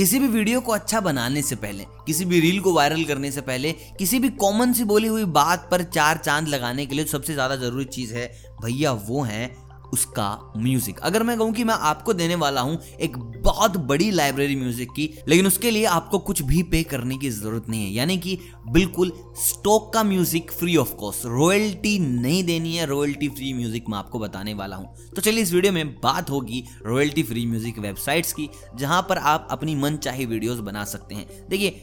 किसी भी वीडियो को अच्छा बनाने से पहले, किसी भी रील को वायरल करने से पहले, किसी भी कॉमन सी बोली हुई बात पर चार चांद लगाने के लिए सबसे ज़्यादा ज़रूरी चीज़ है भैया वो है उसका म्यूजिक। अगर मैं कहूँ कि मैं आपको देने वाला हूँ एक बहुत बड़ी लाइब्रेरी म्यूजिक की, लेकिन उसके लिए आपको कुछ भी पे करने की जरूरत नहीं है, यानी कि बिल्कुल स्टॉक का music free of cost, royalty नहीं देनी है, रॉयल्टी फ्री म्यूजिक मैं आपको बताने वाला हूँ। तो चलिए इस वीडियो में बात होगी रॉयल्टी फ्री म्यूजिक वेबसाइट्स की, जहाँ पर आप अपनी मनचाही वीडियोस बना सकते हैं। देखिए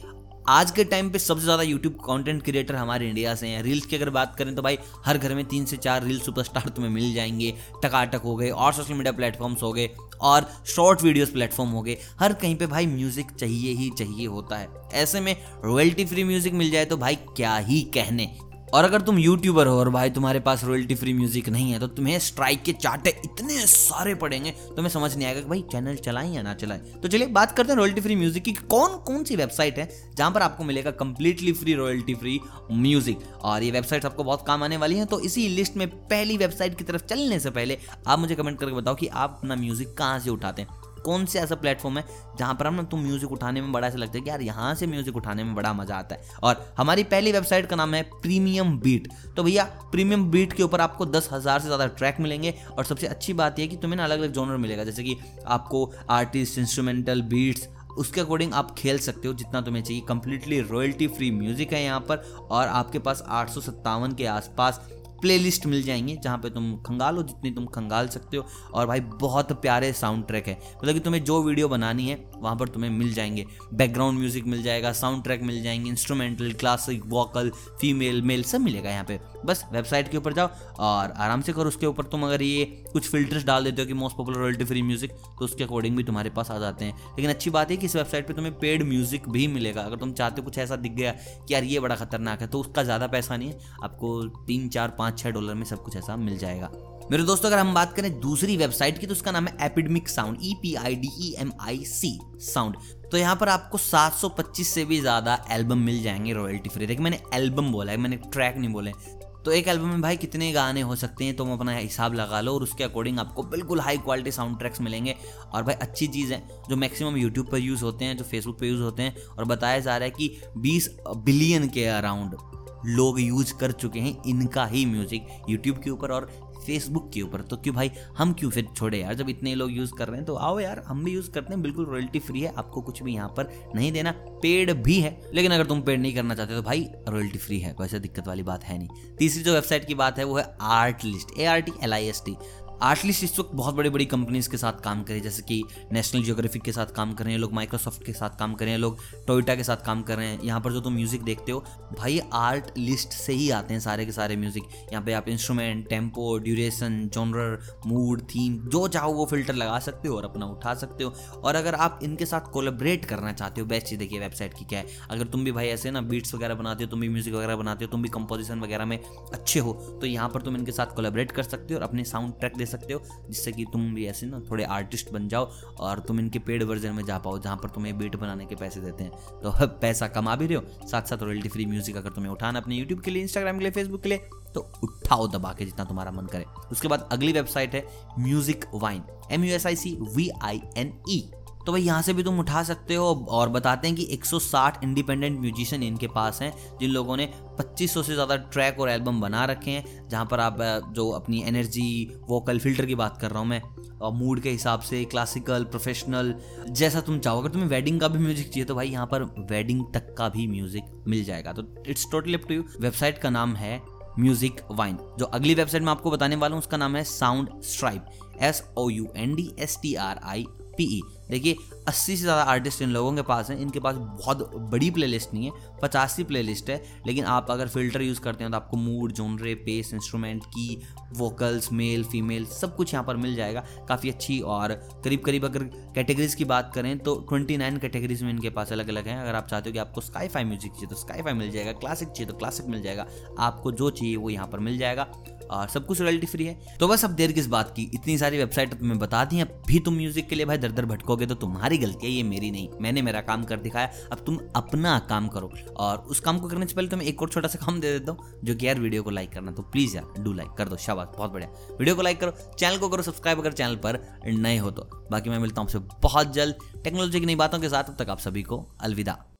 आज के टाइम पे सबसे ज़्यादा यूट्यूब कंटेंट क्रिएटर हमारे इंडिया से हैं। रील्स की अगर बात करें तो भाई हर घर में 3 से 4 रील सुपरस्टार तुम्हें मिल जाएंगे, टकाटक हो गए और सोशल मीडिया प्लेटफॉर्म्स हो गए और शॉर्ट वीडियोस प्लेटफॉर्म हो गए, हर कहीं पे भाई म्यूज़िक चाहिए ही चाहिए होता है। ऐसे में रॉयल्टी फ्री म्यूज़िक मिल जाए तो भाई क्या ही कहने। और अगर तुम यूट्यूबर हो और भाई तुम्हारे पास रॉयल्टी फ्री म्यूजिक नहीं है तो तुम्हें स्ट्राइक के चार्टे इतने सारे पड़ेंगे, तुम्हें समझ नहीं आएगा कि भाई चैनल चलाएं या ना चलाएं। तो चलिए बात करते हैं रॉयल्टी फ्री म्यूजिक की कौन कौन सी वेबसाइट है जहां पर आपको मिलेगा completely free royalty free music, और ये वेबसाइट आपको बहुत काम आने वाली है। तो इसी लिस्ट में पहली वेबसाइट की तरफ चलने से पहले आप मुझे कमेंट करके बताओ कि आप अपना म्यूजिक कहाँ से उठाते हैं, कौन से ऐसा प्लेटफॉर्म है जहाँ पर हम तुम म्यूजिक उठाने में बड़ा ऐसा लगता है कि यार यहाँ से म्यूजिक उठाने में बड़ा मजा आता है। और हमारी पहली वेबसाइट का नाम है प्रीमियम बीट। तो भैया प्रीमियम बीट के ऊपर आपको 10,000 से ज़्यादा ट्रैक मिलेंगे, और सबसे अच्छी बात यह है कि तुम्हें अलग अलग जॉनर मिलेगा, जैसे कि आपको आर्टिस्ट, इंस्ट्रूमेंटल, बीट्स, उसके अकॉर्डिंग आप खेल सकते हो जितना तुम्हें चाहिए। कंप्लीटली रॉयल्टी फ्री म्यूजिक है यहाँ पर, और आपके पास 857 के आसपास प्लेलिस्ट मिल जाएंगे जहाँ पे तुम खंगालो जितनी तुम खंगाल सकते हो। और भाई बहुत प्यारे साउंड ट्रैक है, मतलब कि तुम्हें जो वीडियो बनानी है वहाँ पर तुम्हें मिल जाएंगे। बैकग्राउंड म्यूजिक मिल जाएगा, साउंड ट्रैक मिल जाएंगे, instrumental, classic, vocal, female, male सब मिलेगा यहाँ पे। बस वेबसाइट के ऊपर जाओ और आराम से करो। उसके ऊपर तुम अगर ये कुछ फिल्टर्स डाल देते हो कि most popular royalty free music, तो उसके अकॉर्डिंग भी तुम्हारे पास आ जाते हैं। लेकिन अच्छी बात है कि इस वेबसाइट पे तुम्हें पेड म्यूजिक भी मिलेगा। अगर तुम चाहते हो कुछ ऐसा दिख गया कि यार ये बड़ा खतरनाक है, तो उसका ज़्यादा पैसा नहीं है, आपको 3, 4, 5, $6 में सब कुछ ऐसा मिल जाएगा। मेरे दोस्तों अगर हम बात करें दूसरी वेबसाइट की तो उसका नाम है एपिडमिक साउंड, EPIDEMIC साउंड। तो यहाँ पर आपको 725 से भी ज़्यादा एल्बम मिल जाएंगे रॉयल्टी फ्री। देखिए मैंने एल्बम बोला है, मैंने ट्रैक नहीं बोले। तो एक एल्बम में भाई कितने गाने हो सकते हैं तुम अपना हिसाब लगा लो, और उसके अकॉर्डिंग आपको बिल्कुल हाई क्वालिटी साउंड ट्रैक्स मिलेंगे। और भाई अच्छी चीज़ है जो मैक्सिमम यूट्यूब पर यूज़ होते हैं, जो फेसबुक पर यूज़ होते हैं, और बताया जा रहा है कि 20 बिलियन के अराउंड लोग यूज कर चुके हैं इनका ही म्यूजिक यूट्यूब के ऊपर और फेसबुक के ऊपर। तो क्यों भाई हम क्यों फिर छोड़े यार, जब इतने लोग यूज़ कर रहे हैं तो आओ यार हम भी यूज़ करते हैं। बिल्कुल रॉयल्टी फ्री है, आपको कुछ भी यहाँ पर नहीं देना, पेड भी है, लेकिन अगर तुम पेड नहीं करना चाहते तो भाई रॉयल्टी फ्री है, कोई ऐसा दिक्कत वाली बात है नहीं। तीसरी जो वेबसाइट की बात है वो है आर्टलिस्ट, ARTLIST। आर्टलिस्ट इस वक्त बहुत बड़ी बड़ी कंपनीज़ के साथ काम कर रही है, जैसे कि नेशनल जियोग्राफिक के साथ काम कर रहे हैं लोग, माइक्रोसॉफ्ट के साथ काम कर रहे हैं लोग, टोयोटा के साथ काम कर रहे हैं। यहाँ पर जो तुम म्यूज़िक देखते हो भाई आर्टलिस्ट से ही आते हैं सारे के सारे म्यूज़िक। यहाँ पे आप instrument, tempo, duration, genre, mood, theme, जो चाहो वो फिल्टर लगा सकते हो और अपना उठा सकते हो। और अगर आप इनके साथ कोलेबरेट करना चाहते हो, बेस्ट चीज़ देखिए वेबसाइट की क्या है। अगर तुम भी भाई ऐसे ना बीट्स वगैरह बनाते हो, तुम भी म्यूज़िक वगैरह बनाते हो, तुम भी कंपोजिशन वगैरह में अच्छे हो, तो यहाँ पर तुम इनके साथ कोलेबरेट कर सकते हो और अपने साउंड ट्रैक सकते हो, जिससे कि तुम भी ऐसे ना थोड़े आर्टिस्ट बन जाओ और तुम इनके पेड वर्जन में जा पाओ जहां पर तुम्हें बीट बनाने के पैसे देते हैं। तो पैसा कमा भी रहे हो, साथ साथ रॉयल्टी फ्री म्यूजिक अगर तुम्हें उठाना अपने यूट्यूब के लिए, इंस्टाग्राम के लिए, फेसबुक के लिए, तो उठाओ दबा के जितना तुम्हारा मन करे। उसके बाद अगली वेबसाइट है म्यूजिक वाइन, MUSICVINE। तो भाई यहाँ से भी तुम उठा सकते हो। और बताते हैं कि 160 इंडिपेंडेंट म्यूजिशियन इनके पास हैं, जिन लोगों ने 2500 से ज़्यादा ट्रैक और एल्बम बना रखे हैं, जहाँ पर आप जो अपनी एनर्जी, वोकल, फिल्टर की बात कर रहा हूँ मैं, और मूड के हिसाब से क्लासिकल, प्रोफेशनल, जैसा तुम चाहो। अगर तुम्हें वेडिंग का भी म्यूजिक चाहिए तो भाई यहाँ पर वेडिंग तक का भी म्यूजिक मिल जाएगा। तो it's totally up to you. Website का नाम है म्यूजिक वाइन। जो अगली वेबसाइट मैं आपको बताने वाला हूँ उसका नाम है साउंडस्ट्राइप, SOUNDSTRIPE। देखिए 80 से ज़्यादा आर्टिस्ट इन लोगों के पास हैं। इनके पास बहुत बड़ी प्लेलिस्ट नहीं है, 85 प्लेलिस्ट है, लेकिन आप अगर फिल्टर यूज़ करते हैं तो आपको मूड, जॉनर, पेस, इंस्ट्रूमेंट की, वोकल्स, मेल, फीमेल सब कुछ यहाँ पर मिल जाएगा, काफ़ी अच्छी। और करीब करीब अगर कैटेगरीज़ की बात करें तो 29 कैटेगरीज में इनके पास अलग अलग हैं। अगर आप चाहते हो कि आपको स्काईफाई म्यूजिक चाहिए तो स्काईफाई मिल जाएगा, क्लासिक चाहिए तो क्लासिक मिल जाएगा, आपको जो चाहिए वो यहाँ पर मिल जाएगा और सब कुछ रॉयल्टी फ्री है। तो बस अब देर किस बात की, इतनी सारी वेबसाइट तुम्हें बता दी हैं। अभी तुम म्यूजिक के लिए भाई दर दर भटको करोगे तो तुम्हारी गलती है, ये मेरी नहीं। मैंने मेरा काम कर दिखाया, अब तुम अपना काम करो। और उस काम को करने से पहले तुम्हें एक और छोटा सा काम दे देता हूँ, जो कि यार वीडियो को लाइक करना। तो प्लीज़ यार डू लाइक कर दो, शाबाश, बहुत बढ़िया। वीडियो को लाइक करो, चैनल को करो सब्सक्राइब अगर चैनल पर नए हो तो। बाकी मैं मिलता हूँ आपसे बहुत जल्द टेक्नोलॉजी की नई बातों के साथ। तब तक आप सभी को अलविदा।